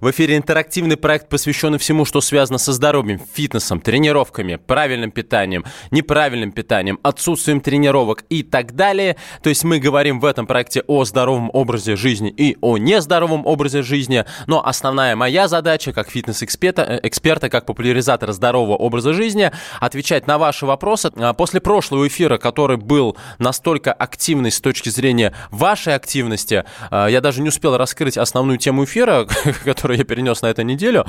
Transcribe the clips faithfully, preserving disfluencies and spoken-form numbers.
В эфире интерактивный проект, посвященный всему, что связано со здоровьем, фитнесом, тренировками, правильным питанием, неправильным питанием, отсутствием тренировок и так далее. То есть мы говорим в этом проекте о здоровом образе жизни и о нездоровом образе жизни. Но основная моя задача, как фитнес-эксперта, эксперта, как популяризатора здорового образа жизни, отвечать на ваши вопросы. После прошлого эфира, который был настолько активный с точки зрения вашей активности, я даже не успел раскрыть основную тему эфира, которую я перенес на эту неделю,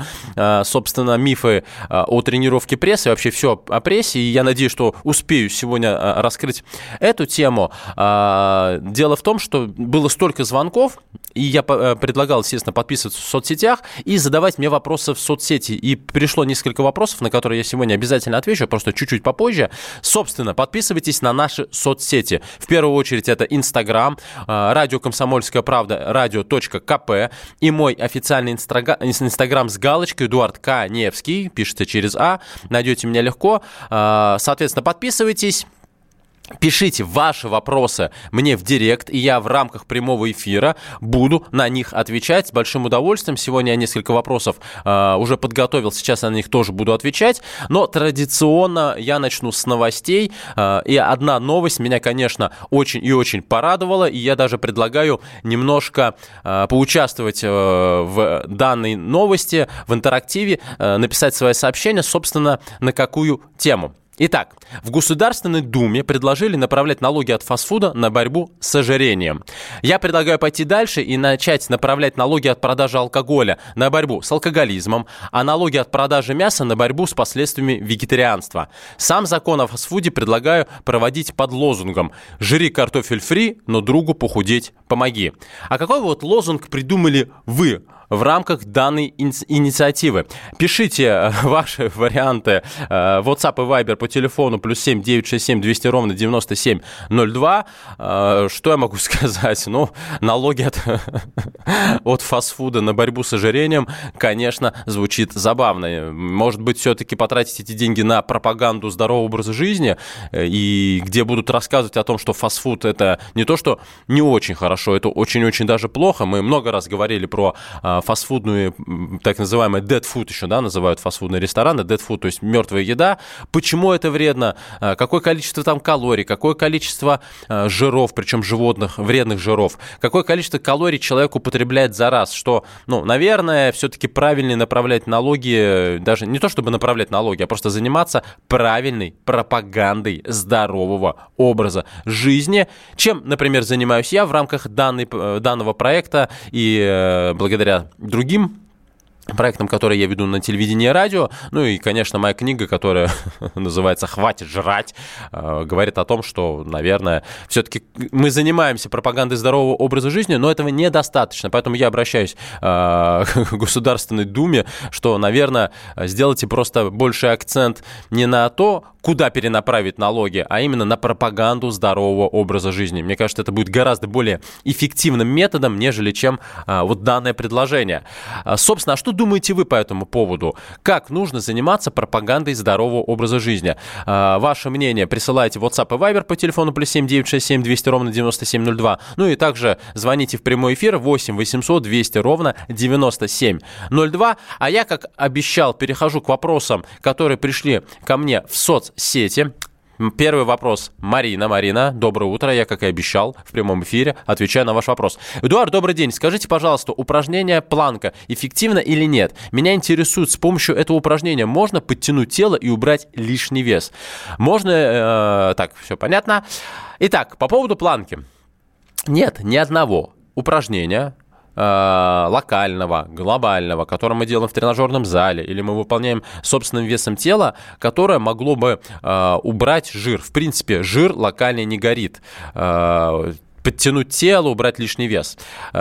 собственно, мифы о тренировке пресса, вообще все о прессе, и я надеюсь, что успею сегодня раскрыть эту тему. Дело в том, что было столько звонков, и я предлагал, естественно, подписываться в соцсетях и задавать мне вопросы в соцсети, и пришло несколько вопросов, на которые я сегодня обязательно отвечу, просто чуть-чуть попозже. Собственно, подписывайтесь на наши соцсети. В первую очередь это Инстаграм, Радио Комсомольская правда, радио точка ка пэ, и мой официальный инстаграм, Инстаграм с галочкой Эдуард Каневский, пишется через А, найдете меня легко. Соответственно, подписывайтесь. Пишите ваши вопросы мне в директ, и я в рамках прямого эфира буду на них отвечать с большим удовольствием. Сегодня я несколько вопросов э, уже подготовил, сейчас я на них тоже буду отвечать. Но традиционно я начну с новостей. Э, и одна новость меня, конечно, очень и очень порадовала, и я даже предлагаю немножко э, поучаствовать э, в данной новости, в интерактиве, э, написать свои сообщения, собственно, на какую тему. Итак, в Государственной Думе предложили направлять налоги от фастфуда на борьбу с ожирением. Я предлагаю пойти дальше и начать направлять налоги от продажи алкоголя на борьбу с алкоголизмом, а налоги от продажи мяса на борьбу с последствиями вегетарианства. Сам закон о фастфуде предлагаю проводить под лозунгом «Жри картофель фри, но другу похудеть помоги». А какой вот лозунг придумали вы в рамках данной инициативы? Пишите ваши варианты WhatsApp и Viber по телефону плюс семь девятьсот шестьдесят семь двести ровно девяносто семь ноль два. Что я могу сказать? Ну, налоги от, от фастфуда на борьбу с ожирением, конечно, звучит забавно. Может быть, все-таки потратить эти деньги на пропаганду здорового образа жизни, и где будут рассказывать о том, что фастфуд — это не то, что не очень хорошо, это очень-очень даже плохо. Мы много раз говорили про фастфудную, так называемый dead food еще, да, называют фастфудные рестораны, dead food, то есть мертвая еда. Почему это вредно? Какое количество там калорий, какое количество жиров, причем животных, вредных жиров, какое количество калорий человек употребляет за раз, что, ну, наверное, все-таки правильнее направлять налоги, даже не то чтобы направлять налоги, а просто заниматься правильной пропагандой здорового образа жизни, чем, например, занимаюсь я в рамках данной, данного проекта и благодаря другим проектом, который я веду на телевидении и радио. Ну и, конечно, моя книга, которая называется «Хватит жрать», говорит о том, что, наверное, все-таки мы занимаемся пропагандой здорового образа жизни, но этого недостаточно. Поэтому я обращаюсь к Государственной Думе, что, наверное, сделайте просто больше акцент не на то, куда перенаправить налоги, а именно на пропаганду здорового образа жизни. Мне кажется, это будет гораздо более эффективным методом, нежели чем вот данное предложение. Собственно, а что думаете вы по этому поводу? Как нужно заниматься пропагандой здорового образа жизни? А, ваше мнение присылайте в WhatsApp и Viber по телефону плюс семь девятьсот шестьдесят семь двести ровно девяносто семь ноль два. Ну и также звоните в прямой эфир восемь восемьсот двести ровно девяносто семь ноль два. А я, как обещал, перехожу к вопросам, которые пришли ко мне в соцсети. Первый вопрос. Марина, Марина, доброе утро. Я, как и обещал, в прямом эфире отвечаю на ваш вопрос. Эдуард, добрый день. Скажите, пожалуйста, упражнение планка эффективно или нет? Меня интересует, с помощью этого упражнения можно подтянуть тело и убрать лишний вес? Можно... Э, так, все понятно. Итак, по поводу планки. Нет ни одного упражнения локального, глобального, которое мы делаем в тренажерном зале, или мы выполняем собственным весом тела, которое могло бы э, убрать жир. В принципе, жир локально не горит. Э, подтянуть тело, убрать лишний вес.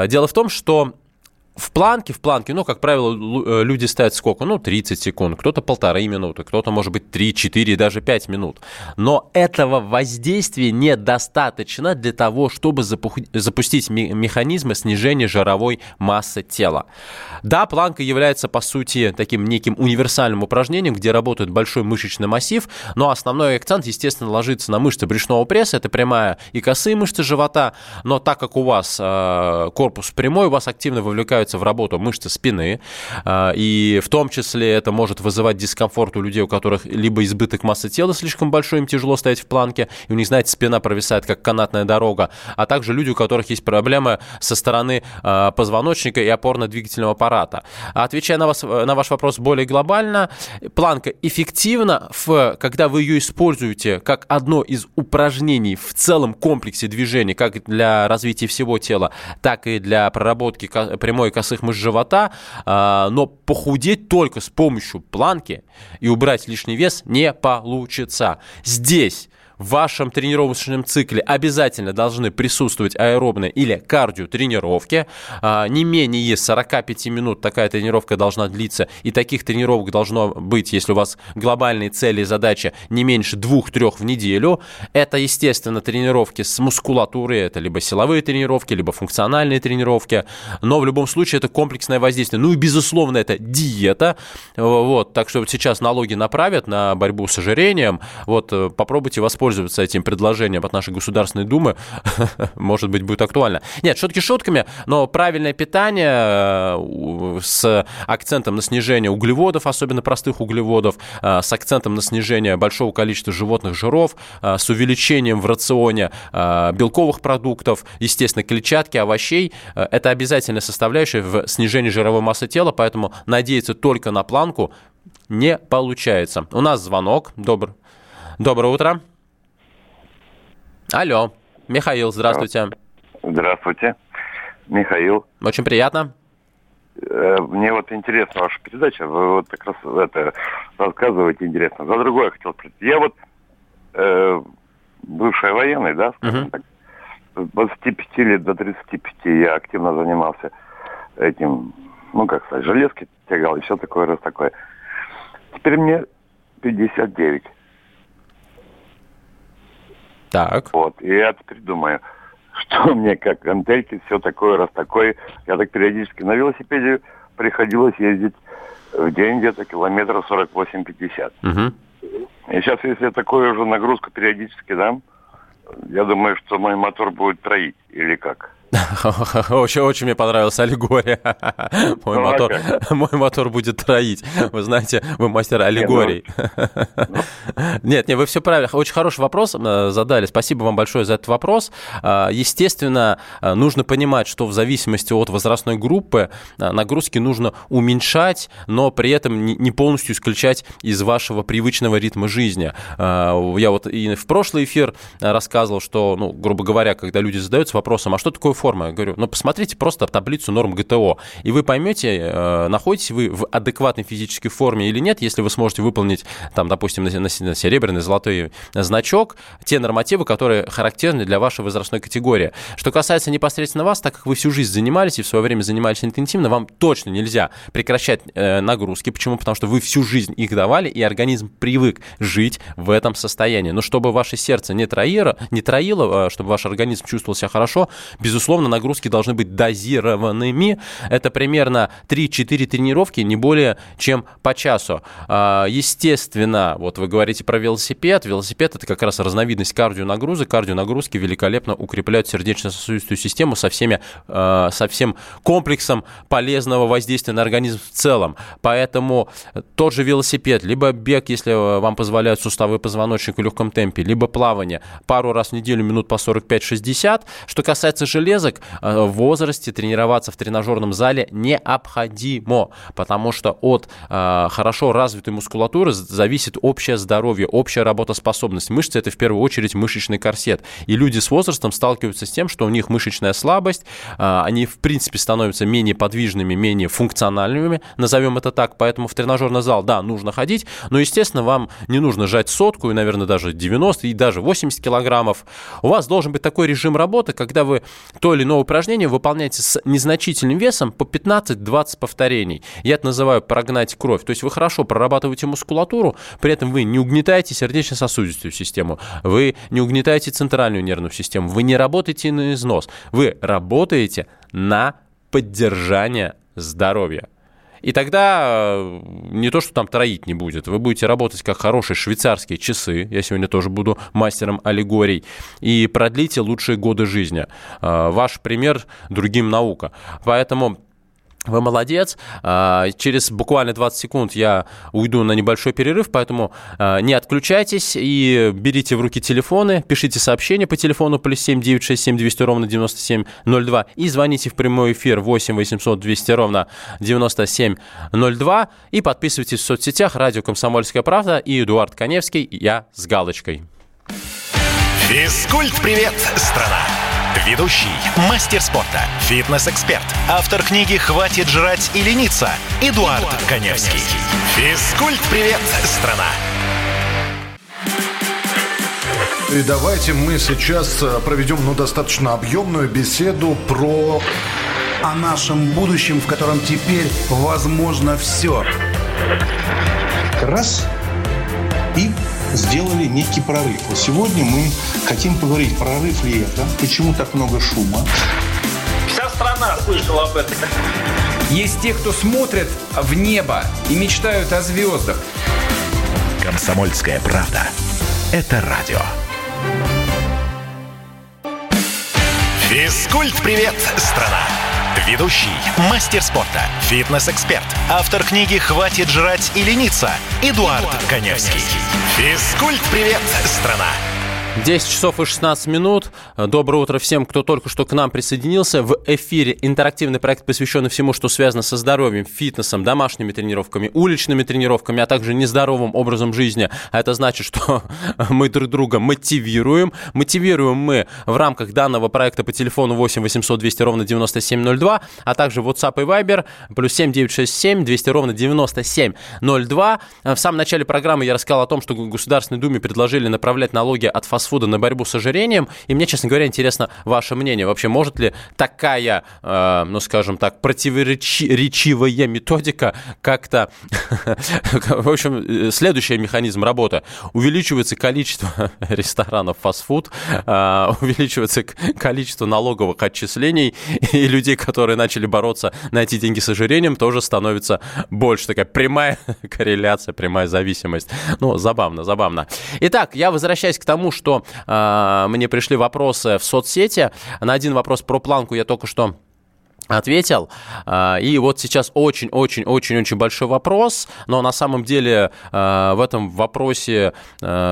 Дело в том, что в планке, в планке, ну, как правило, люди ставят сколько? Ну, тридцать секунд, кто-то полторы минуты, кто-то, может быть, три, четыре, даже пять минут. Но этого воздействия недостаточно для того, чтобы запу- запустить механизмы снижения жировой массы тела. Да, планка является, по сути, таким неким универсальным упражнением, где работает большой мышечный массив, но основной акцент, естественно, ложится на мышцы брюшного пресса, это прямая и косые мышцы живота, но так как у вас э, корпус прямой, у вас активно вовлекаются в работу мышцы спины, э, и в том числе это может вызывать дискомфорт у людей, у которых либо избыток массы тела слишком большой, им тяжело стоять в планке, и у них, знаете, спина провисает, как канатная дорога, а также люди, у которых есть проблемы со стороны э, позвоночника и опорно-двигательного аппарата. Отвечая на, вас, на ваш вопрос более глобально, планка эффективна, в, когда вы ее используете как одно из упражнений в целом комплексе движений, как для развития всего тела, так и для проработки прямой и косых мышц живота, но похудеть только с помощью планки и убрать лишний вес не получится. Здесь в вашем тренировочном цикле обязательно должны присутствовать аэробные или кардиотренировки. Не менее сорок пять минут такая тренировка должна длиться, и таких тренировок должно быть, если у вас глобальные цели и задачи, не меньше двух-трех в неделю. Это, естественно, тренировки с мускулатурой, это либо силовые тренировки, либо функциональные тренировки, но в любом случае это комплексное воздействие. Ну и, безусловно, это диета. Вот, так что вот сейчас налоги направят на борьбу с ожирением. Вот, попробуйте воспользоваться пользоваться этим предложением от нашей Государственной Думы, может быть, будет актуально. Нет, шутки шутками, но правильное питание с акцентом на снижение углеводов, особенно простых углеводов, с акцентом на снижение большого количества животных жиров, с увеличением в рационе белковых продуктов, естественно, клетчатки, овощей, это обязательная составляющая в снижении жировой массы тела, поэтому надеяться только на планку не получается. У нас звонок. Добр... Доброе утро. Алло, Михаил, здравствуйте. Здравствуйте, Михаил. Очень приятно. Мне вот интересна ваша передача, вы вот как раз это рассказываете интересно. За другое я хотел спросить. Я вот э, бывший военный, да, скажем uh-huh. так, с двадцати пяти лет до тридцати пяти я активно занимался этим, ну как сказать, железки тягал и все такое, раз такое. Теперь мне пятьдесят девять. Так. Вот, и я теперь думаю, что мне как гантельки, все такое, раз такое. Я так периодически на велосипеде приходилось ездить в день где-то километров сорок восемь-пятьдесят. Угу. И сейчас, если такую же нагрузку периодически дам, я думаю, что мой мотор будет троить, или как? Очень, очень мне понравилась аллегория. Мой, ну, мотор, а мой мотор будет троить. Вы знаете, вы мастер аллегорий. Нет, нет, вы все правильно. Очень хороший вопрос задали. Спасибо вам большое за этот вопрос. Естественно, нужно понимать, что в зависимости от возрастной группы нагрузки нужно уменьшать, но при этом не полностью исключать из вашего привычного ритма жизни. Я вот и в прошлый эфир рассказывал, что, ну, грубо говоря, когда люди задаются вопросом, а что такое форма, я говорю, ну, посмотрите просто таблицу норм ГТО, и вы поймете, находитесь вы в адекватной физической форме или нет, если вы сможете выполнить, там, допустим, на, на серебряный, золотой значок, те нормативы, которые характерны для вашей возрастной категории. Что касается непосредственно вас, так как вы всю жизнь занимались и в свое время занимались интенсивно, вам точно нельзя прекращать э, нагрузки. Почему? Потому что вы всю жизнь их давали, и организм привык жить в этом состоянии. Но чтобы ваше сердце не троило, не троило, чтобы ваш организм чувствовал себя хорошо, безусловно, нагрузки должны быть дозированными. Это примерно три-четыре тренировки, не более чем по часу. Естественно, вот вы говорите про велосипед. Велосипед – это как раз разновидность кардионагрузок. Кардионагрузки великолепно укрепляют сердечно-сосудистую систему со, всеми, со всем комплексом полезного воздействия на организм в целом. Поэтому тот же велосипед, либо бег, если вам позволяют суставы позвоночника в легком темпе, либо плавание пару раз в неделю, минут по сорок пять-шестьдесят. Что касается железок, в возрасте тренироваться в тренажерном зале необходимо, потому что от э, хорошо развитой мускулатуры зависит общее здоровье, общая работоспособность. Мышцы – это в первую очередь мышечный корсет. И люди с возрастом сталкиваются с тем, что у них мышечная слабость, э, они в принципе становятся менее подвижными, менее функциональными, назовем это так. Поэтому в тренажерный зал, да, нужно ходить, но, естественно, вам не нужно жать сотку, и, наверное, даже девяносто, и даже восемьдесят килограммов. У вас должен быть такой режим работы, когда вы то то или иное упражнение выполняйте с незначительным весом по пятнадцать-двадцать повторений. Я это называю прогнать кровь. То есть вы хорошо прорабатываете мускулатуру, при этом вы не угнетаете сердечно-сосудистую систему, вы не угнетаете центральную нервную систему, вы не работаете на износ, вы работаете на поддержание здоровья. И тогда не то, что там троить не будет. Вы будете работать как хорошие швейцарские часы. Я сегодня тоже буду мастером аллегорий. И продлите лучшие годы жизни. Ваш пример другим наука. Поэтому вы молодец. Через буквально двадцать секунд я уйду на небольшой перерыв, поэтому не отключайтесь и берите в руки телефоны, пишите сообщения по телефону плюс семь девятьсот шестьдесят семь двести ровно девяносто семь ноль два и звоните в прямой эфир восемь восемьсот двести ровно девяносто семь ноль два и подписывайтесь в соцсетях Радио Комсомольская правда и Эдуард Каневский, я с галочкой. Физкульт-привет, страна! Ведущий, мастер спорта, фитнес-эксперт, автор книги «Хватит жрать и лениться» Эдуард, Эдуард Каневский. Физкульт-привет, страна! И давайте мы сейчас проведем, ну, достаточно объемную беседу про... о нашем будущем, в котором теперь возможно все. Раз и... сделали некий прорыв. Вот сегодня мы хотим поговорить, прорыв ли это, почему так много шума. Вся страна слышала об этом. Есть те, кто смотрят в небо и мечтают о звездах. Комсомольская правда. Это радио. Физкульт-привет, страна! Ведущий, мастер спорта, фитнес-эксперт, автор книги «Хватит жрать и лениться» Эдуард, Эдуард Каневский. Физкульт-привет, страна! десять часов и шестнадцать минут. Доброе утро всем, кто только что к нам присоединился. В эфире интерактивный проект, посвященный всему, что связано со здоровьем, фитнесом, домашними тренировками, уличными тренировками, а также нездоровым образом жизни. А это значит, что мы друг друга мотивируем. Мотивируем мы в рамках данного проекта по телефону восемь восемьсот двести ровно девяносто семь ноль два, а также WhatsApp и Viber плюс семь девятьсот шестьдесят семь двести ровно девяносто семь ноль два. В самом начале программы я рассказал о том, что в Государственной Думе предложили направлять налоги от фастфуда на борьбу с ожирением, и мне, честно говоря, интересно ваше мнение. Вообще, может ли такая, э, ну, скажем так, противоречивая методика как-то... В общем, следующий механизм работы. Увеличивается количество ресторанов фастфуд, э, увеличивается количество налоговых отчислений, и людей, которые начали бороться на эти деньги с ожирением, тоже становится больше. Такая прямая корреляция, прямая зависимость. Ну, забавно, забавно. Итак, я возвращаюсь к тому, что мне пришли вопросы в соцсети. На один вопрос про планку я только что ответил. И вот сейчас очень-очень-очень-очень большой вопрос, но на самом деле в этом вопросе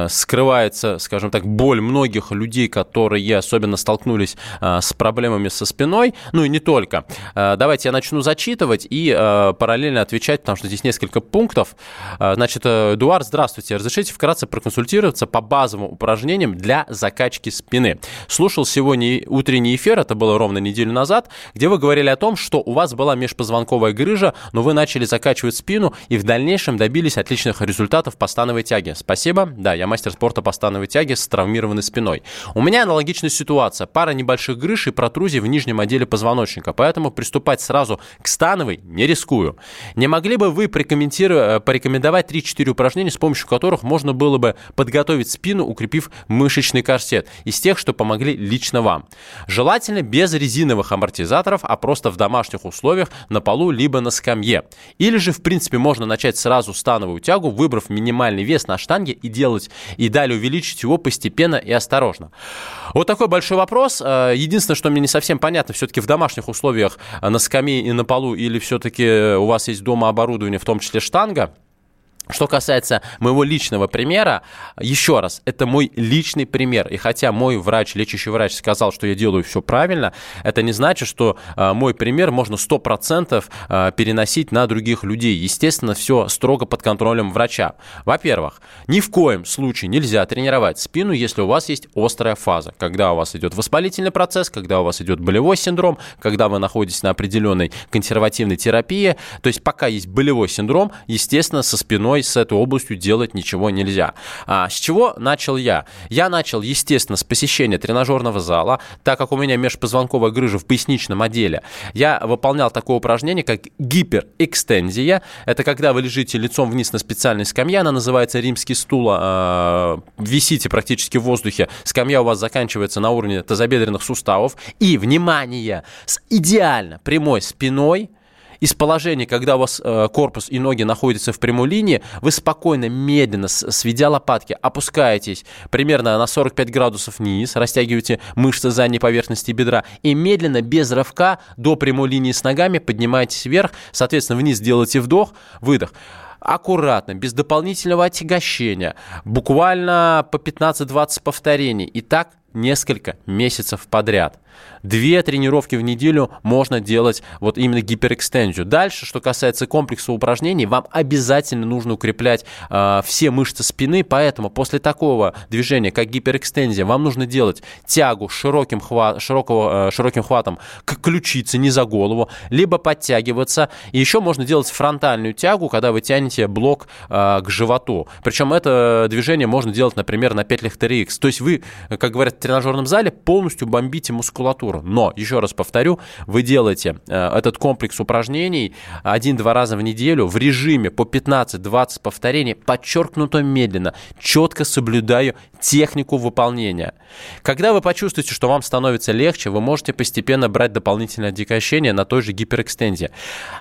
скрывается, скажем так, боль многих людей, которые особенно столкнулись с проблемами со спиной, ну и не только. Давайте я начну зачитывать и параллельно отвечать, потому что здесь несколько пунктов. Значит, Эдуард, здравствуйте. Разрешите вкратце проконсультироваться по базовым упражнениям для закачки спины. Слушал сегодня утренний эфир, это было ровно неделю назад, где вы говорили о том, что у вас была межпозвонковая грыжа, но вы начали закачивать спину и в дальнейшем добились отличных результатов по становой тяге. Спасибо. Да, я мастер спорта по становой тяге с травмированной спиной. У меня аналогичная ситуация. Пара небольших грыж и протрузий в нижнем отделе позвоночника, поэтому приступать сразу к становой не рискую. Не могли бы вы порекомендовать три-четыре упражнения, с помощью которых можно было бы подготовить спину, укрепив мышечный корсет, из тех, что помогли лично вам? Желательно без резиновых амортизаторов, а просто в домашних условиях на полу либо на скамье. Или же, в принципе, можно начать сразу становую тягу, выбрав минимальный вес на штанге и делать, и далее увеличить его постепенно и осторожно. Вот такой большой вопрос. Единственное, что мне не совсем понятно, все-таки в домашних условиях на скамье и на полу, или все-таки у вас есть дома оборудование, в том числе штанга. Что касается моего личного примера, еще раз, это мой личный пример. И хотя мой врач, лечащий врач, сказал, что я делаю все правильно, это не значит, что мой пример можно сто процентов переносить на других людей. Естественно, все строго под контролем врача. Во-первых, ни в коем случае нельзя тренировать спину, если у вас есть острая фаза. Когда у вас идет воспалительный процесс, когда у вас идет болевой синдром, когда вы находитесь на определенной консервативной терапии. То есть пока есть болевой синдром, естественно, со спиной мной с этой областью делать ничего нельзя. А, с чего начал я? Я начал, естественно, с посещения тренажерного зала, так как у меня межпозвонковая грыжа в поясничном отделе. Я выполнял такое упражнение, как гиперэкстензия. Это когда вы лежите лицом вниз на специальной скамье, она называется римский стул, э, висите практически в воздухе, скамья у вас заканчивается на уровне тазобедренных суставов. И, внимание, с идеально прямой спиной, из положения, когда у вас э, корпус и ноги находятся в прямой линии, вы спокойно, медленно, сведя лопатки, опускаетесь примерно на сорок пять градусов вниз, растягиваете мышцы задней поверхности бедра и медленно, без рывка, до прямой линии с ногами поднимаетесь вверх, соответственно, вниз делаете вдох, выдох. Аккуратно, без дополнительного отягощения, буквально по пятнадцать-двадцать повторений. И так несколько месяцев подряд. Две тренировки в неделю можно делать вот именно гиперэкстензию. Дальше, что касается комплекса упражнений, вам обязательно нужно укреплять э, все мышцы спины, поэтому после такого движения, как гиперэкстензия, вам нужно делать тягу широким, хва- широкого, э, широким хватом к ключице, не за голову, либо подтягиваться. И еще можно делать фронтальную тягу, когда вы тянете блок э, к животу. Причем это движение можно делать, например, на петлях ти ар икс. То есть вы, как говорят в тренажерном зале, полностью бомбите мускулатуру. Но, еще раз повторю, вы делаете э, этот комплекс упражнений один-два раза в неделю в режиме по пятнадцать-двадцать повторений, подчеркнуто медленно, четко соблюдая технику выполнения. Когда вы почувствуете, что вам становится легче, вы можете постепенно брать дополнительное отягощение на той же гиперэкстензии.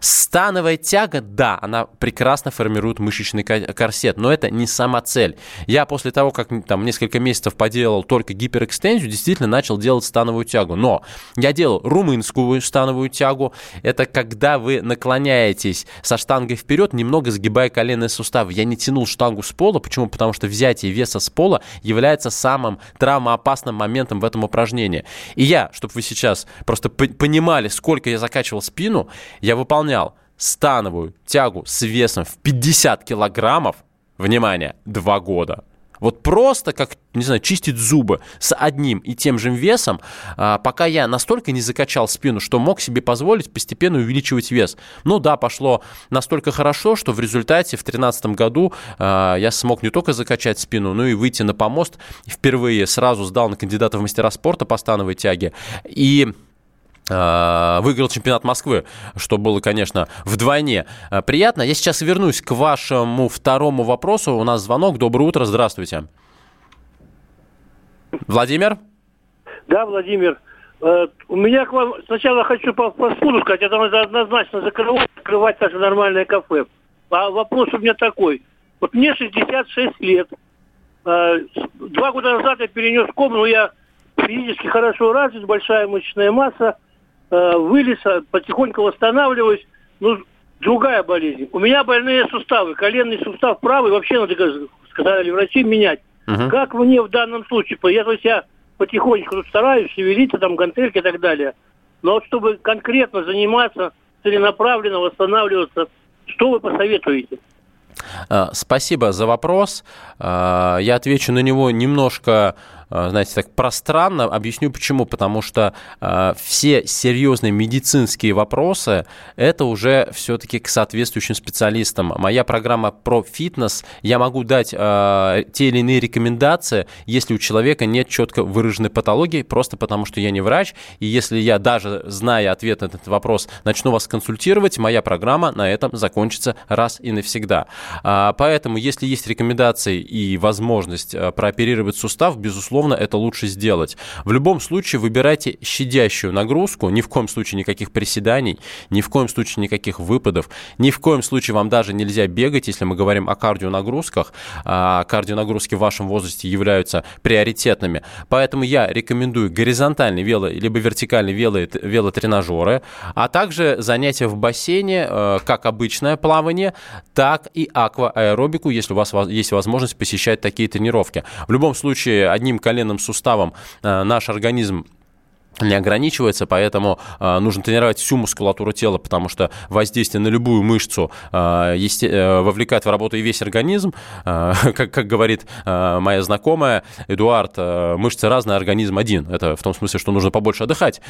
Становая тяга, да, она прекрасно формирует мышечный корсет, но это не сама цель. Я после того, как там несколько месяцев поделал только гиперэкстензию, экстензию, действительно начал делать становую тягу. Но я делал румынскую становую тягу. Это когда вы наклоняетесь со штангой вперед, немного сгибая коленные суставы. Я не тянул штангу с пола. Почему? Потому что взятие веса с пола является самым травмоопасным моментом в этом упражнении. И я, чтобы вы сейчас просто понимали, сколько я закачивал спину, я выполнял становую тягу с весом в пятьдесят килограммов, внимание, два года. Вот просто, как, не знаю, чистить зубы с одним и тем же весом, пока я настолько не закачал спину, что мог себе позволить постепенно увеличивать вес. Ну да, пошло настолько хорошо, что в результате в две тысячи тринадцатом году я смог не только закачать спину, но и выйти на помост. Впервые сразу сдал на кандидата в мастера спорта по становой тяге и... выиграл чемпионат Москвы, что было, конечно, вдвойне приятно. Я сейчас вернусь к вашему второму вопросу. У нас звонок. Доброе утро. Здравствуйте. Владимир? Да, Владимир. У меня к вам... Сначала хочу по фастфуду сказать. Это надо однозначно закрывать, открывать даже нормальное кафе. А вопрос у меня такой. Вот мне шестьдесят шесть лет. Два года назад я перенес кому, но я физически хорошо развит, большая мышечная масса. Вылез, потихоньку восстанавливаюсь. Ну, другая болезнь. У меня больные суставы. Коленный сустав правый вообще надо, сказали врачи, менять. Uh-huh. Как мне в данном случае? Я, то есть, я потихоньку стараюсь шевелиться, там, гантельки и так далее. Но вот чтобы конкретно заниматься, целенаправленно восстанавливаться, что вы посоветуете? Спасибо за вопрос. Я отвечу на него немножко, знаете, так пространно. Объясню почему. Потому что все серьезные медицинские вопросы – это уже все-таки к соответствующим специалистам. Моя программа про фитнес, я могу дать э, те или иные рекомендации, если у человека нет четко выраженной патологии, просто потому что я не врач. И если я, даже зная ответ на этот вопрос, начну вас консультировать, моя программа на этом закончится раз и навсегда. Поэтому, если есть рекомендации и возможность прооперировать сустав, безусловно, это лучше сделать. В любом случае, выбирайте щадящую нагрузку, ни в коем случае никаких приседаний, ни в коем случае никаких выпадов, ни в коем случае вам даже нельзя бегать, если мы говорим о кардионагрузках. Кардионагрузки в вашем возрасте являются приоритетными. Поэтому я рекомендую горизонтальные вело- либо вертикальные вело- велотренажеры, а также занятия в бассейне, как обычное плавание, так и аквааэробику, если у вас есть возможность посещать такие тренировки. В любом случае, одним коленным суставом наш организм не ограничивается, поэтому э, нужно тренировать всю мускулатуру тела, потому что воздействие на любую мышцу э, есте, э, вовлекает в работу и весь организм. Э, как, как говорит э, моя знакомая, Эдуард, э, мышцы разные, организм один. Это в том смысле, что нужно побольше отдыхать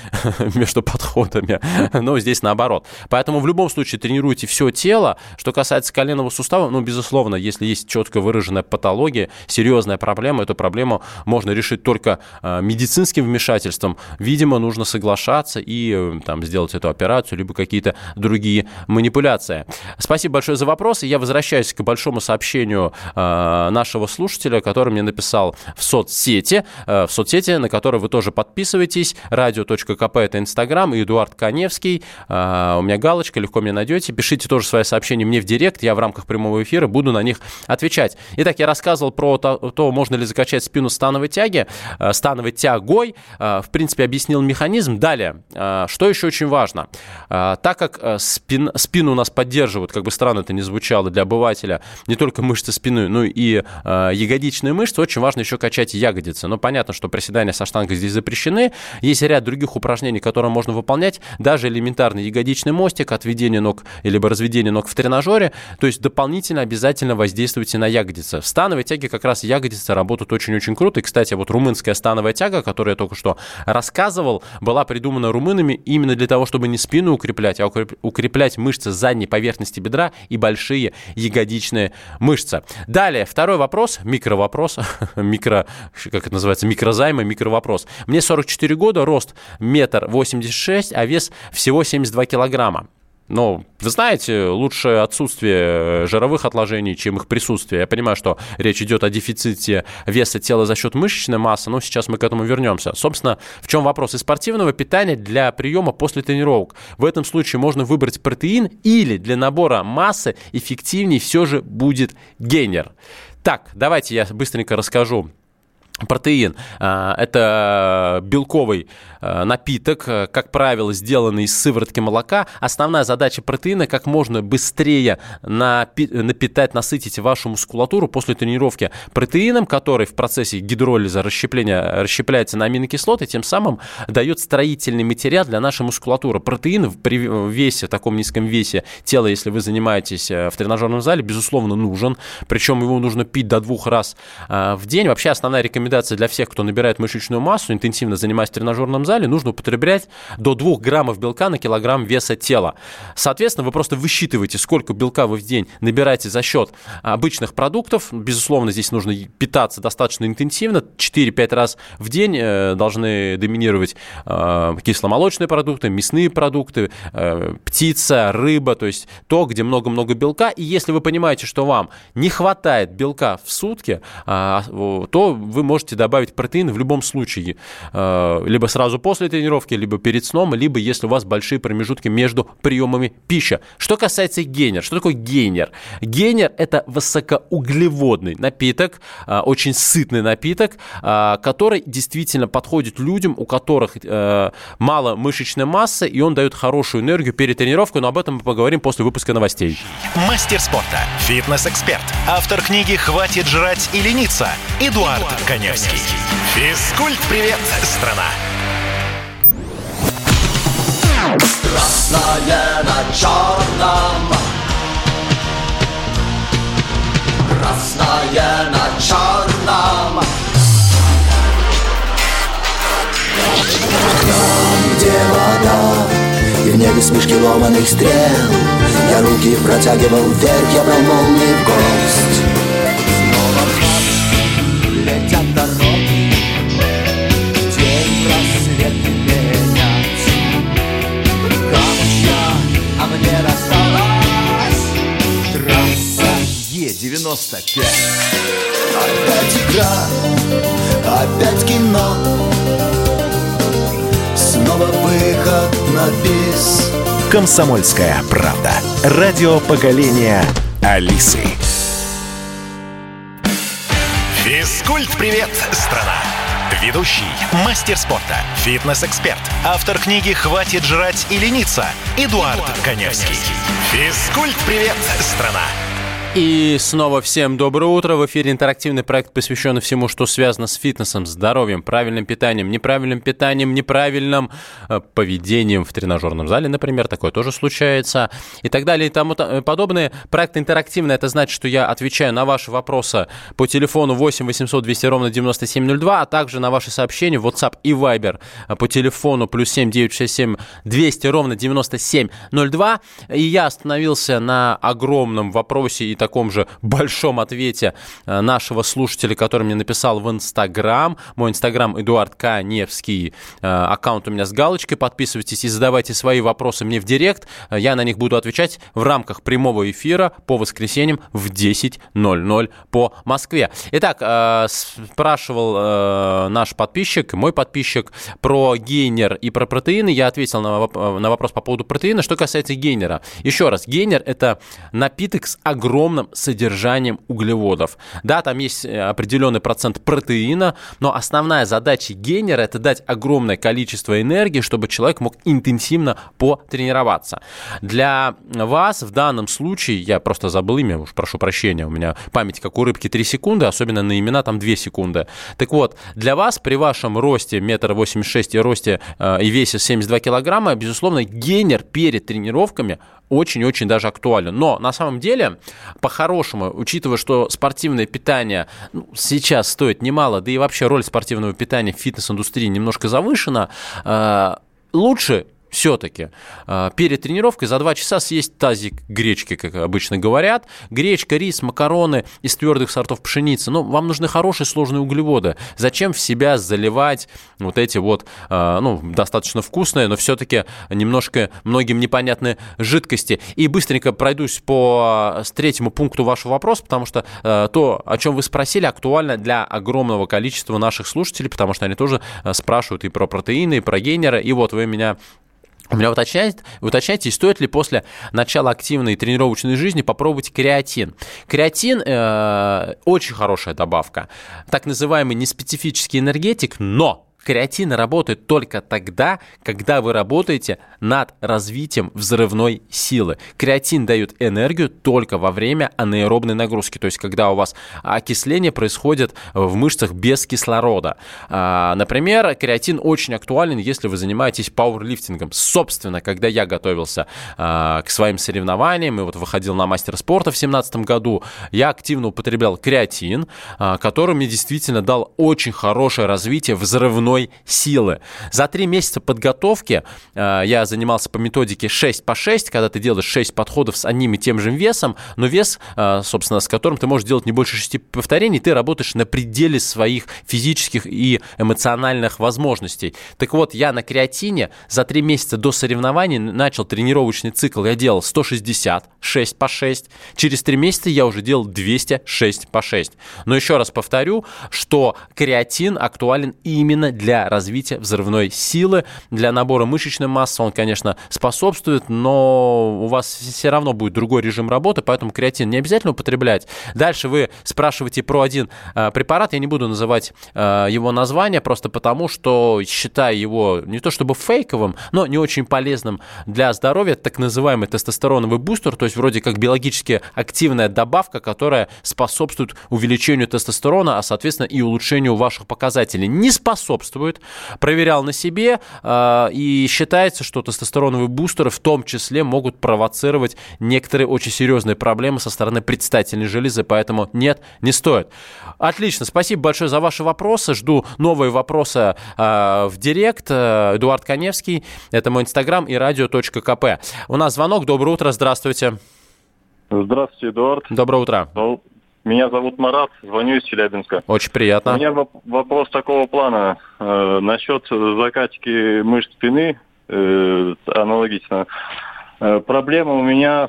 между подходами, но здесь наоборот. Поэтому в любом случае тренируйте все тело. Что касается коленного сустава, ну, безусловно, если есть четко выраженная патология, серьезная проблема, эту проблему можно решить только э, медицинским вмешательством. Видимо, нужно соглашаться и там, сделать эту операцию, либо какие-то другие манипуляции. Спасибо большое за вопросы. Я возвращаюсь к большому сообщению э, нашего слушателя, который мне написал в соцсети, э, в соцсети, на которой вы тоже подписываетесь. Радио.кп – это Инстаграм, и Эдуард Каневский. Э, у меня галочка, легко меня найдете. Пишите тоже свои сообщения мне в директ. Я в рамках прямого эфира буду на них отвечать. Итак, я рассказывал про то, то можно ли закачать спину становой тяги, э, становой тягой. Э, в принципе, объясню механизм. Далее, что еще очень важно, так как спин, спину у нас поддерживают, как бы странно это ни звучало для обывателя, не только мышцы спины, но и ягодичные мышцы, очень важно еще качать ягодицы. Но понятно, что приседания со штангой здесь запрещены, есть ряд других упражнений, которые можно выполнять, даже элементарный ягодичный мостик, отведение ног, либо разведение ног в тренажере, то есть дополнительно обязательно воздействуйте на ягодицы. В становой тяге как раз ягодицы работают очень-очень круто, и, кстати, вот румынская становая тяга, которую я только что рассказывал, была придумана румынами именно для того, чтобы не спину укреплять, а укреплять мышцы задней поверхности бедра и большие ягодичные мышцы. Далее, второй вопрос, микровопрос, микро, как это называется, микрозаймы, микровопрос. Мне сорок четыре года, рост метр восемьдесят шесть, а вес всего семьдесят два килограмма. Но, вы знаете, лучше отсутствие жировых отложений, чем их присутствие. Я понимаю, что речь идет о дефиците веса тела за счет мышечной массы, но сейчас мы к этому вернемся. Собственно, в чем вопрос? Из спортивного питания для приема после тренировок. В этом случае можно выбрать протеин или для набора массы эффективнее все же будет гейнер. Так, давайте я быстренько расскажу. Протеин – это белковый напиток, как правило, сделанный из сыворотки молока. Основная задача протеина – как можно быстрее напитать, насытить вашу мускулатуру после тренировки протеином, который в процессе гидролиза, расщепления, расщепляется на аминокислоты, тем самым дает строительный материал для нашей мускулатуры. Протеин в весе, в таком низком весе тела, если вы занимаетесь в тренажерном зале, безусловно, нужен. Причем его нужно пить до двух раз в день. Вообще, основная рекомендация для всех, кто набирает мышечную массу, интенсивно занимаясь в тренажерном зале, нужно употреблять до двух граммов белка на килограмм веса тела. Соответственно, вы просто высчитываете, сколько белка вы в день набираете за счет обычных продуктов. Безусловно, здесь нужно питаться достаточно интенсивно. четыре-пять раз в день должны доминировать кисломолочные продукты, мясные продукты, птица, рыба, то есть то, где много-много белка. И если вы понимаете, что вам не хватает белка в сутки, то вы можете можете добавить протеин в любом случае, либо сразу после тренировки, либо перед сном, либо если у вас большие промежутки между приемами пищи. Что касается гейнер, что такое гейнер? Гейнер – это высокоуглеводный напиток, очень сытный напиток, который действительно подходит людям, у которых мало мышечной массы, и он дает хорошую энергию перед тренировкой, но об этом мы поговорим после выпуска новостей. Мастер спорта, фитнес-эксперт, автор книги «Хватит жрать и лениться» Эдуард Каневский. Физкульт-привет, страна! Красное на черном. Красное на черном. Там, где вода, и в небе смешки ломаных стрел, я руки протягивал вверх, я брал молнии в гость. Летят дороги, день рассвет менять. Камушка, а мне рассталась трасса Е девяносто пять. Опять игра, опять кино, снова выход на бис. Комсомольская правда. Радио поколения Алисы. Физкульт-привет, страна! Ведущий, мастер спорта, фитнес-эксперт, автор книги «Хватит жрать и лениться» Эдуард Каневский. Физкульт-привет, страна! И снова всем доброе утро. В эфире интерактивный проект, посвященный всему, что связано с фитнесом, здоровьем, правильным питанием, неправильным питанием, неправильным поведением в тренажерном зале, например, такое тоже случается, и так далее, и тому подобное. Проект интерактивный, это значит, что я отвечаю на ваши вопросы по телефону восемь восемьсот двести ровно девяносто семь ноль два, а также на ваши сообщения в WhatsApp и Viber по телефону плюс семь девятьсот шестьдесят семь двести ровно девяносто семь ноль два. И я остановился на огромном вопросе и в таком же большом ответе нашего слушателя, который мне написал в Инстаграм. Мой Инстаграм Эдуард Каневский, аккаунт у меня с галочкой. Подписывайтесь и задавайте свои вопросы мне в директ. Я на них буду отвечать в рамках прямого эфира по воскресеньям в десять ноль ноль по Москве. Итак, спрашивал наш подписчик, мой подписчик, про гейнер и про протеины. Я ответил на вопрос по поводу протеина. Что касается гейнера. Еще раз, гейнер – это напиток с огромным содержанием углеводов. Да, там есть определенный процент протеина, но основная задача гейнера – это дать огромное количество энергии, чтобы человек мог интенсивно потренироваться. Для вас в данном случае, я просто забыл имя, уж прошу прощения, у меня память как у рыбки три секунды, особенно на имена там две секунды. Так вот, для вас при вашем росте один метр восемьдесят шесть и росте э, и весе семьдесят два килограмма, безусловно, гейнер перед тренировками очень-очень даже актуален. Но на самом деле, по-хорошему, учитывая, что спортивное питание ну, сейчас стоит немало, да и вообще роль спортивного питания в фитнес-индустрии немножко завышена, э, лучше все-таки э, перед тренировкой за два часа съесть тазик гречки, как обычно говорят. Гречка, рис, макароны из твердых сортов пшеницы. Ну, вам нужны хорошие сложные углеводы. Зачем в себя заливать вот эти вот, э, ну, достаточно вкусные, но все-таки немножко многим непонятные жидкости. И быстренько пройдусь по третьему пункту вашего вопроса, потому что э, то, о чем вы спросили, актуально для огромного количества наших слушателей, потому что они тоже э, спрашивают и про протеины, и про гейнеры. И вот вы меня... У меня уточняет, уточняйте, стоит ли после начала активной тренировочной жизни попробовать креатин. Креатин э, очень хорошая добавка, так называемый неспецифический энергетик, но креатин работает только тогда, когда вы работаете над развитием взрывной силы. Креатин дает энергию только во время анаэробной нагрузки, то есть когда у вас окисление происходит в мышцах без кислорода. Например, креатин очень актуален, если вы занимаетесь пауэрлифтингом. Собственно, когда я готовился к своим соревнованиям и вот выходил на мастер спорта в две тысячи семнадцатом году, я активно употреблял креатин, который мне действительно дал очень хорошее развитие взрывной силы. За три месяца подготовки э, я занимался по методике шесть по шесть, когда ты делаешь шесть подходов с одним и тем же весом, но вес, э, собственно, с которым ты можешь делать не больше шести повторений, ты работаешь на пределе своих физических и эмоциональных возможностей. Так вот, я на креатине за три месяца до соревнований начал тренировочный цикл. Я делал сто шестьдесят шесть по шесть. Через три месяца я уже делал двести шесть по шесть. Но еще раз повторю, что креатин актуален именно для для развития взрывной силы, для набора мышечной массы. Он, конечно, способствует, но у вас все равно будет другой режим работы, поэтому креатин не обязательно употреблять. Дальше вы спрашиваете про один э, препарат. Я не буду называть э, его название, просто потому, что считаю его не то чтобы фейковым, но не очень полезным для здоровья. Это так называемый тестостероновый бустер, то есть вроде как биологически активная добавка, которая способствует увеличению тестостерона, а, соответственно, и улучшению ваших показателей. Не способствует. Проверял на себе, э, и считается, что тестостероновые бустеры в том числе могут провоцировать некоторые очень серьезные проблемы со стороны предстательной железы, поэтому нет, не стоит. Отлично, спасибо большое за ваши вопросы, жду новые вопросы э, в директ. Эдуард Каневский, это мой Инстаграм и радио.кп. У нас звонок, доброе утро, здравствуйте. Здравствуйте, Эдуард. Доброе утро. Меня зовут Марат, звоню из Челябинска. Очень приятно. У меня вопрос такого плана. Э, насчет закачки мышц спины, э, аналогично. Э, проблема у меня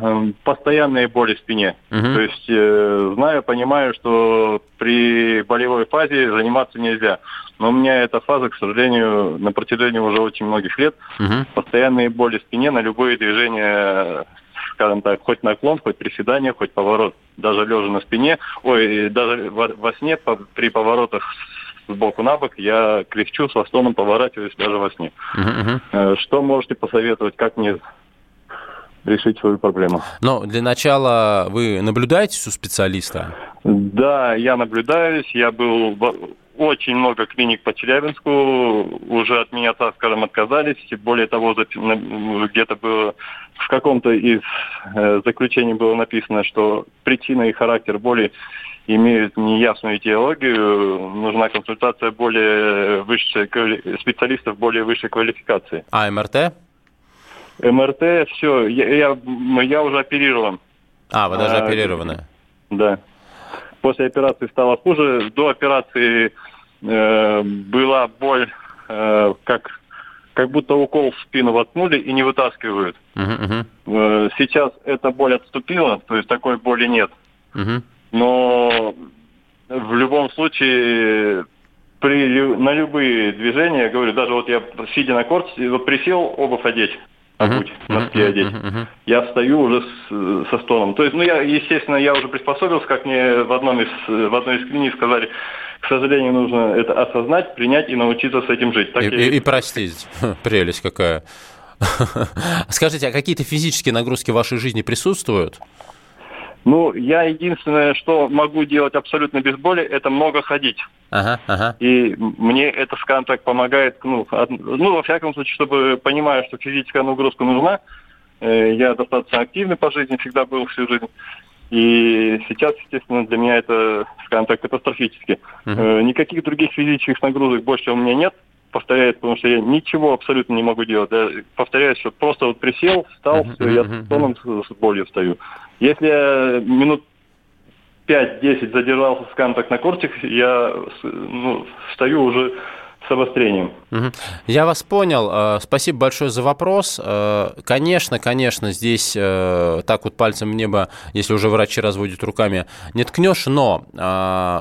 э, постоянные боли в спине. Угу. То есть э, знаю, понимаю, что при болевой фазе заниматься нельзя. Но у меня эта фаза, к сожалению, на протяжении уже очень многих лет. Угу. Постоянные боли в спине на любые движения, скажем так, хоть наклон, хоть приседание, хоть поворот. Даже лежа на спине, ой, даже во, во сне по, при поворотах сбоку на бок я кряхчу, со стоном поворачиваюсь даже во сне. Uh-huh. Что можете посоветовать, как мне решить свою проблему. Но для начала вы наблюдаетесь у специалиста? Да, я наблюдаюсь. Я был в очень много клиник по Челябинску. Уже от меня, так скажем, отказались. Более того, где-то было в каком-то из заключений было написано, что причина и характер боли имеют неясную этиологию, нужна консультация более высшей, специалистов более высшей квалификации. А МРТ? МРТ, все, я, я, я уже оперирован. А, вы даже а, оперированы? Да. После операции стало хуже. До операции э, была боль, э, как, как будто укол в спину воткнули и не вытаскивают. Uh-huh, uh-huh. Э, сейчас эта боль отступила, то есть такой боли нет. Uh-huh. Но в любом случае при, на любые движения, я говорю, даже вот я сидя на корте, вот присел, обувь одеть, обуть, uh-huh, носки uh-huh, одеть, uh-huh. я встаю уже с, со стоном. То есть, ну я, естественно, я уже приспособился, как мне в, одном из, в одной из клиник сказали, к сожалению, нужно это осознать, принять и научиться с этим жить. Так и, я... и, и простить, прелесть какая. Скажите, а какие-то физические нагрузки в вашей жизни присутствуют? Ну, я единственное, что могу делать абсолютно без боли, это много ходить. Ага, ага. И мне это, скажем так, помогает, ну, от, ну, во всяком случае, чтобы, понимая, что физическая нагрузка нужна, э, я достаточно активный по жизни, всегда был всю жизнь. И сейчас, естественно, для меня это, скажем так, катастрофически. Угу. Э, никаких других физических нагрузок больше у меня нет, повторяю, потому что я ничего абсолютно не могу делать. Я повторяю, что просто вот присел, встал, угу, все, угу, я с тоном, с болью встаю. Если я минут пять-десять задержался, скажем так, на кортик, я ну, встаю уже с обострением. Я вас понял. Спасибо большое за вопрос. Конечно, конечно, здесь так вот пальцем в небо, если уже врачи разводят руками, не ткнешь, но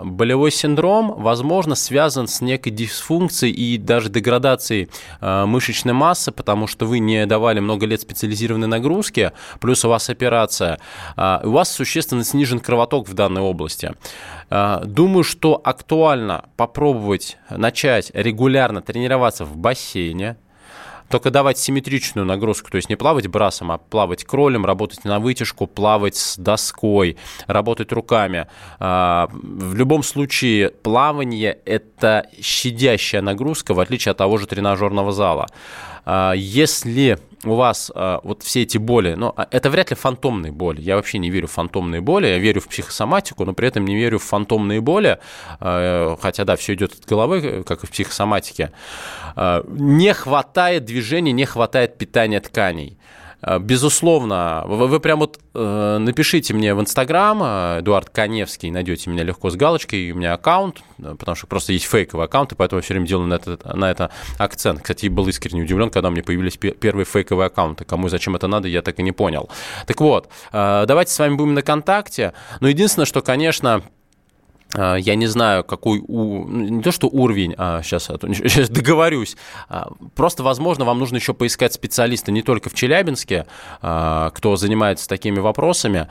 болевой синдром, возможно, связан с некой дисфункцией и даже деградацией мышечной массы, потому что вы не давали много лет специализированной нагрузки, плюс у вас операция. У вас существенно снижен кровоток в данной области. Думаю, что актуально попробовать начать регулярно тренироваться в бассейне, только давать симметричную нагрузку, то есть не плавать брасом, а плавать кролем, работать на вытяжку, плавать с доской, работать руками. В любом случае плавание – это щадящая нагрузка, в отличие от того же тренажерного зала. Если у вас вот все эти боли, ну, это вряд ли фантомные боли, я вообще не верю в фантомные боли, я верю в психосоматику, но при этом не верю в фантомные боли, хотя, да, все идет от головы, как и в психосоматике, не хватает движения, не хватает питания тканей. Безусловно, вы, вы прям вот э, напишите мне в Инстаграм, Эдуард Каневский, найдете меня легко с галочкой, у меня аккаунт, потому что просто есть фейковые аккаунты, поэтому я все время делаю на это, на это акцент. Кстати, я был искренне удивлен, когда у меня появились п- первые фейковые аккаунты. Кому и зачем это надо, я так и не понял. Так вот, э, давайте с вами будем на контакте. Но единственное, что, конечно... Я не знаю, какой, у... не то что уровень, а сейчас, сейчас договорюсь, просто, возможно, вам нужно еще поискать специалиста не только в Челябинске, кто занимается такими вопросами.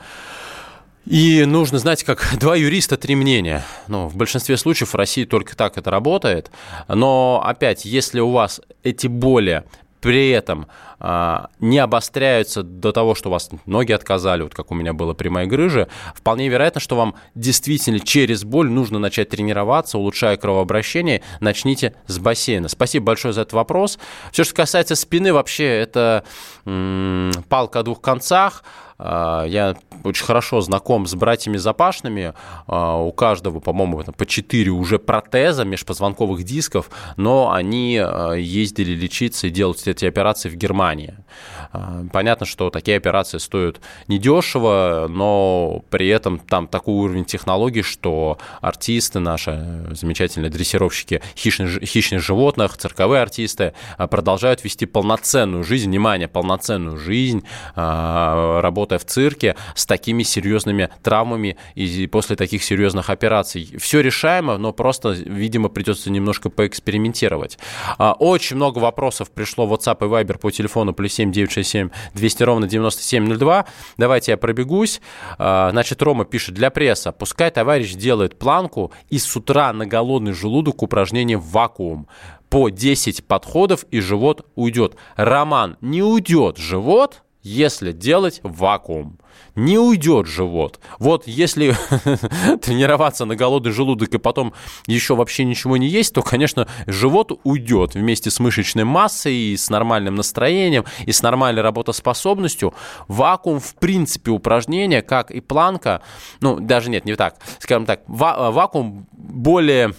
И нужно, знаете, как два юриста, три мнения. Ну, в большинстве случаев в России только так это работает. Но, опять, если у вас эти боли при этом а, не обостряются до того, что у вас ноги отказали, вот как у меня было при моей грыже, вполне вероятно, что вам действительно через боль нужно начать тренироваться, улучшая кровообращение, начните с бассейна. Спасибо большое за этот вопрос. Все, что касается спины, вообще это м- палка о двух концах. Я очень хорошо знаком с братьями Запашными. У каждого, по-моему, по четыре уже протеза межпозвонковых дисков, но они ездили лечиться и делать эти операции в Германии. Понятно, что такие операции стоят недешево, но при этом там такой уровень технологий, что артисты наши, замечательные дрессировщики хищных, хищных животных, цирковые артисты, продолжают вести полноценную жизнь, внимание, полноценную жизнь, работу в цирке с такими серьезными травмами и после таких серьезных операций. Все решаемо, но просто, видимо, придется немножко поэкспериментировать. Очень много вопросов пришло в WhatsApp и Viber по телефону плюс семь девятьсот шестьдесят семь двести ровно девяносто семь ноль два. Давайте я пробегусь. Значит, Рома пишет: для пресса. Пускай товарищ делает планку и с утра на голодный желудок упражнение в вакуум. По десять подходов и живот уйдет. Роман, не уйдет живот, если делать вакуум. Не уйдет живот. Вот если тренироваться на голодный желудок и потом еще вообще ничего не есть, то, конечно, живот уйдет вместе с мышечной массой и с нормальным настроением, и с нормальной работоспособностью. Вакуум, в принципе, упражнение, как и планка, ну, даже нет, не так, скажем так, ва- вакуум более...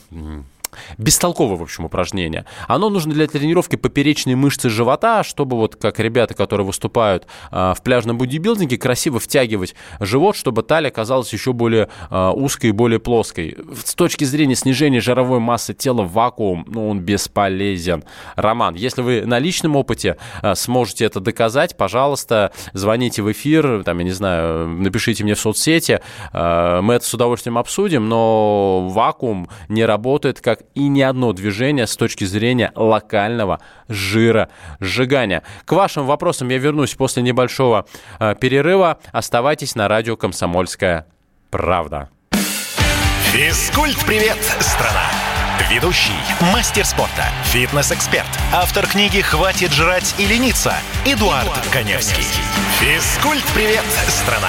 бестолковое, в общем, упражнение. Оно нужно для тренировки поперечной мышцы живота, чтобы вот как ребята, которые выступают э, в пляжном бодибилдинге, красиво втягивать живот, чтобы талия оказалась еще более э, узкой и более плоской. С точки зрения снижения жировой массы тела вакуум, ну, он бесполезен. Роман, если вы на личном опыте э, сможете это доказать, пожалуйста, звоните в эфир, там, я не знаю, напишите мне в соцсети, э, мы это с удовольствием обсудим, но вакуум не работает как и ни одно движение с точки зрения локального жиросжигания. К вашим вопросам я вернусь после небольшого э, перерыва. Оставайтесь на радио «Комсомольская правда». Физкульт-привет, страна! Ведущий, мастер спорта, фитнес-эксперт, автор книги «Хватит жрать и лениться» Эдуард, Эдуард Каневский. Физкульт-привет, страна!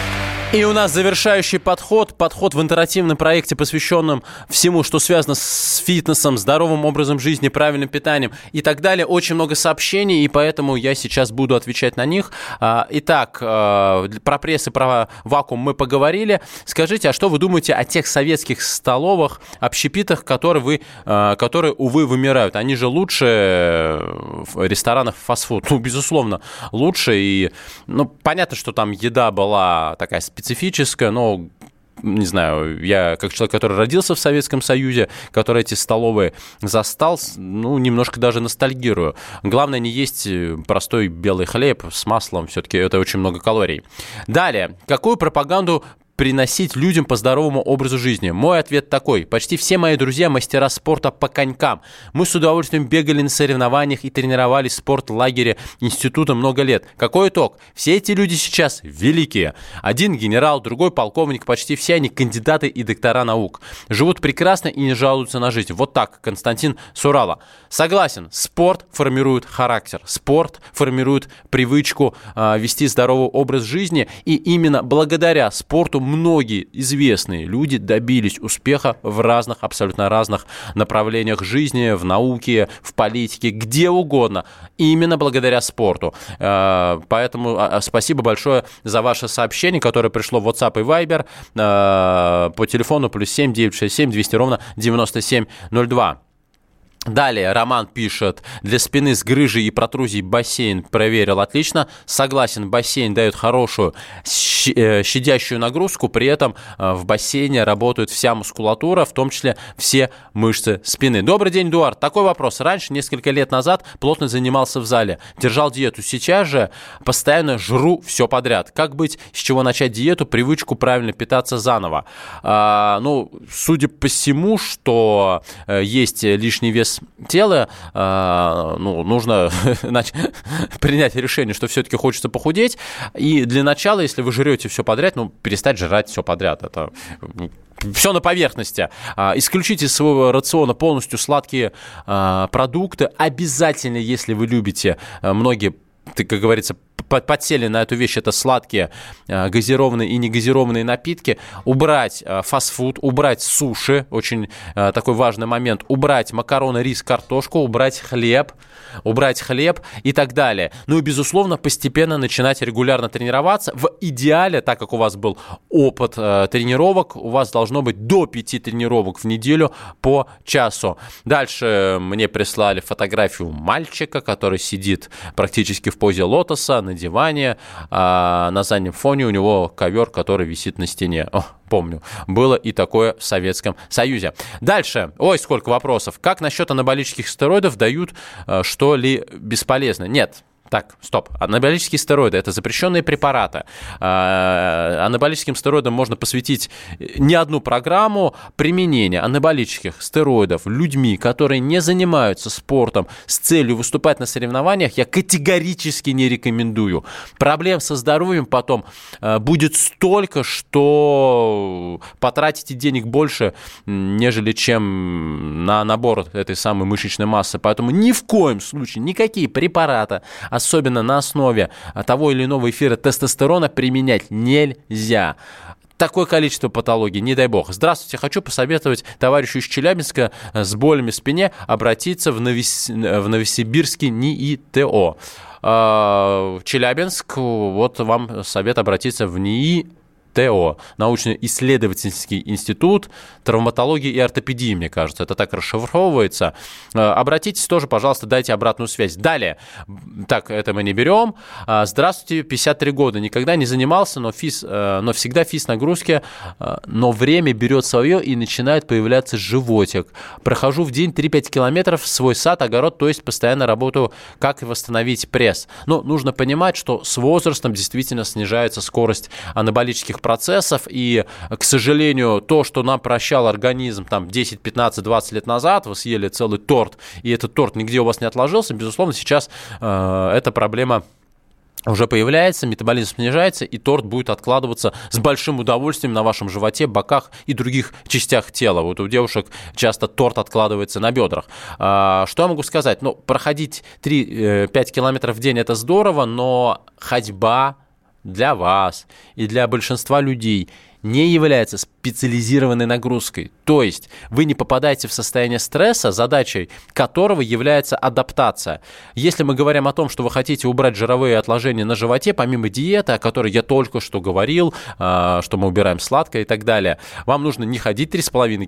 И у нас завершающий подход, подход в интерактивном проекте, посвященном всему, что связано с фитнесом, здоровым образом жизни, правильным питанием и так далее. Очень много сообщений, и поэтому я сейчас буду отвечать на них. Итак, про пресс и про вакуум мы поговорили. Скажите, а что вы думаете о тех советских столовых, общепитах, которые, вы, которые, увы, вымирают? Они же лучше ресторанов фастфуд. Ну, безусловно, лучше. И, ну, понятно, что там еда была такая специальная, специфическое, но, не знаю, я как человек, который родился в Советском Союзе, который эти столовые застал, ну, немножко даже ностальгирую. Главное, не есть простой белый хлеб с маслом, все-таки это очень много калорий. Далее, какую пропаганду приносить людям по здоровому образу жизни? Мой ответ такой. Почти все мои друзья мастера спорта по конькам. Мы с удовольствием бегали на соревнованиях и тренировались в спортлагере института много лет. Какой итог? Все эти люди сейчас великие. Один генерал, другой полковник, почти все они кандидаты и доктора наук. Живут прекрасно и не жалуются на жизнь. Вот так, Константин с Урала. Согласен, спорт формирует характер. Спорт формирует привычку э, вести здоровый образ жизни. И именно благодаря спорту многие известные люди добились успеха в разных, абсолютно разных направлениях жизни, в науке, в политике, где угодно, именно благодаря спорту. Поэтому спасибо большое за ваше сообщение, которое пришло в WhatsApp и Viber по телефону плюс семь девятьсот шестьдесят семь двести ровно девяносто семь ноль два. Далее Роман пишет: для спины с грыжей и протрузией бассейн проверил отлично. Согласен, бассейн дает хорошую щадящую нагрузку, при этом в бассейне работает вся мускулатура, в том числе все мышцы спины. Добрый день, Эдуард. Такой вопрос. Раньше, несколько лет назад, плотно занимался в зале, держал диету. Сейчас же постоянно жру все подряд. Как быть, с чего начать диету, привычку правильно питаться заново? А, ну, судя по всему, что есть лишний вес тела, э, ну, нужно принять решение, что все-таки хочется похудеть. И для начала, если вы жрете все подряд, ну, перестать жрать все подряд. Это все на поверхности. Э, исключите из своего рациона полностью сладкие э, продукты. Обязательно, если вы любите э, многие ты, как говорится, подсели на эту вещь, это сладкие, газированные и негазированные напитки, убрать фастфуд, убрать суши, очень такой важный момент, убрать макароны, рис, картошку, убрать хлеб, убрать хлеб и так далее. Ну и, безусловно, постепенно начинать регулярно тренироваться. В идеале, так как у вас был опыт тренировок, у вас должно быть до пяти тренировок в неделю по часу. Дальше мне прислали фотографию мальчика, который сидит практически в позе лотоса, на диване, а на заднем фоне у него ковер, который висит на стене. О, помню, было и такое в Советском Союзе. Дальше. Ой, сколько вопросов. Как насчет анаболических стероидов? Дают, что ли, бесполезно? Нет. Так, стоп. Анаболические стероиды – это запрещенные препараты. Анаболическим стероидам можно посвятить не одну программу. Применение анаболических стероидов людьми, которые не занимаются спортом с целью выступать на соревнованиях, я категорически не рекомендую. Проблем со здоровьем потом будет столько, что потратите денег больше, нежели чем на набор этой самой мышечной массы. Поэтому ни в коем случае никакие препараты, особенно на основе того или иного эфира тестостерона, применять нельзя. Такое количество патологий, не дай бог. Здравствуйте, хочу посоветовать товарищу из Челябинска с болями в спине обратиться в, Новис... в Новосибирский НИИТО. Челябинск, вот вам совет обратиться в НИИТО. ТО, научно-исследовательский институт травматологии и ортопедии, мне кажется, это так расшифровывается. Обратитесь тоже, пожалуйста, дайте обратную связь. Далее, так, это мы не берем. Здравствуйте, пятьдесят три года, никогда не занимался, но, физ, но всегда физ нагрузки, но время берет свое и начинает появляться животик. Прохожу в день три-пять километров, свой сад, огород, то есть постоянно работаю, как восстановить пресс. Но нужно понимать, что с возрастом действительно снижается скорость анаболических процессов, и, к сожалению, то, что нам прощал организм там десять, пятнадцать, двадцать лет назад, вы съели целый торт, и этот торт нигде у вас не отложился, безусловно, сейчас э, эта проблема уже появляется, метаболизм снижается, и торт будет откладываться с большим удовольствием на вашем животе, боках и других частях тела. Вот у девушек часто торт откладывается на бедрах. Что я могу сказать? Ну, проходить три-пять километров в день – это здорово, но ходьба для вас и для большинства людей не является специализированной нагрузкой. То есть вы не попадаете в состояние стресса, задачей которого является адаптация. Если мы говорим о том, что вы хотите убрать жировые отложения на животе, помимо диеты, о которой я только что говорил, что мы убираем сладкое и так далее, вам нужно не ходить три с половиной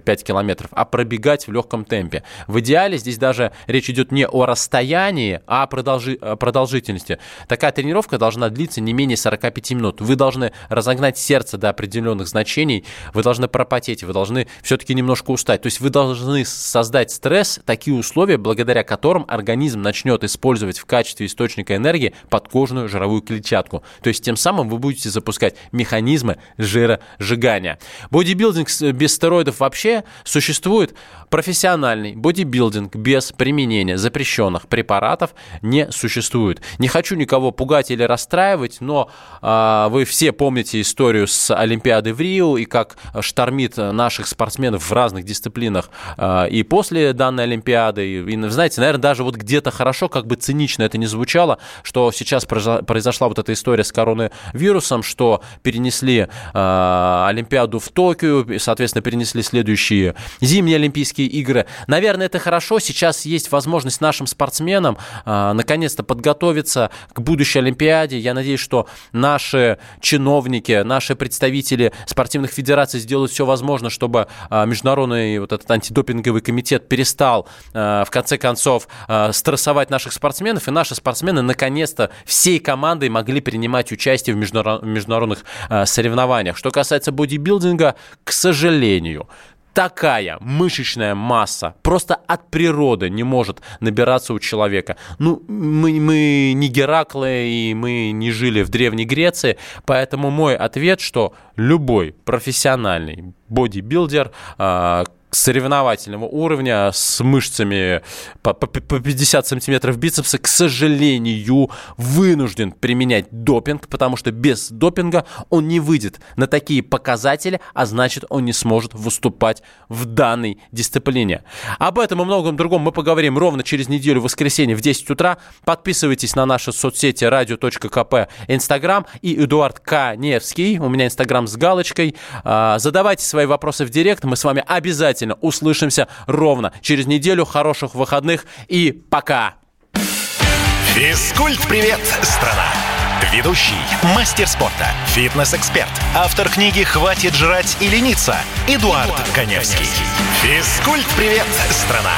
- пять километров, а пробегать в легком темпе. В идеале здесь даже речь идет не о расстоянии, а о продолжительности. Такая тренировка должна длиться не менее сорок пять минут. Вы должны разогнать сердце до определенных значений, вы должны пропотеть, вы должны все-таки немножко устать. То есть вы должны создать стресс, такие условия, благодаря которым организм начнет использовать в качестве источника энергии подкожную жировую клетчатку. То есть тем самым вы будете запускать механизмы жиросжигания. Бодибилдинг без стероидов вообще существует. Профессиональный бодибилдинг без применения запрещенных препаратов не существует. Не хочу никого пугать или расстраивать, но э, вы все помните историю с Олимпиадой в Рио и как штормит наших спортсменов в разных дисциплинах и после данной Олимпиады. И, знаете, наверное, даже вот где-то хорошо, как бы цинично это ни звучало, что сейчас произошла вот эта история с коронавирусом, что перенесли Олимпиаду в Токио, и, соответственно, перенесли следующие зимние Олимпийские игры. Наверное, это хорошо. Сейчас есть возможность нашим спортсменам наконец-то подготовиться к будущей Олимпиаде. Я надеюсь, что наши чиновники, наши представители спортивных федераций сделают все возможное, чтобы международный вот этот антидопинговый комитет перестал, в конце концов, стрессовать наших спортсменов, и наши спортсмены наконец-то всей командой могли принимать участие в международных соревнованиях. Что касается бодибилдинга, к сожалению, такая мышечная масса просто от природы не может набираться у человека. Ну, мы, мы не Гераклы, и мы не жили в Древней Греции, поэтому мой ответ, что любой профессиональный бодибилдер, соревновательного уровня с мышцами по пятьдесят сантиметров бицепса, к сожалению, вынужден применять допинг, потому что без допинга он не выйдет на такие показатели, а значит, он не сможет выступать в данной дисциплине. Об этом и многом другом мы поговорим ровно через неделю, в воскресенье в десять утра. Подписывайтесь на наши соцсети радио.кп, Инстаграм и Эдуард Каневский. У меня Инстаграм с галочкой. Задавайте свои вопросы в директ. Мы с вами обязательно услышимся ровно через неделю. Хороших выходных и пока! Физкульт-привет, страна! Ведущий, мастер спорта, фитнес-эксперт, автор книги «Хватит жрать и лениться» Эдуард, Эдуард Каневский. Каневский. Физкульт-привет, страна!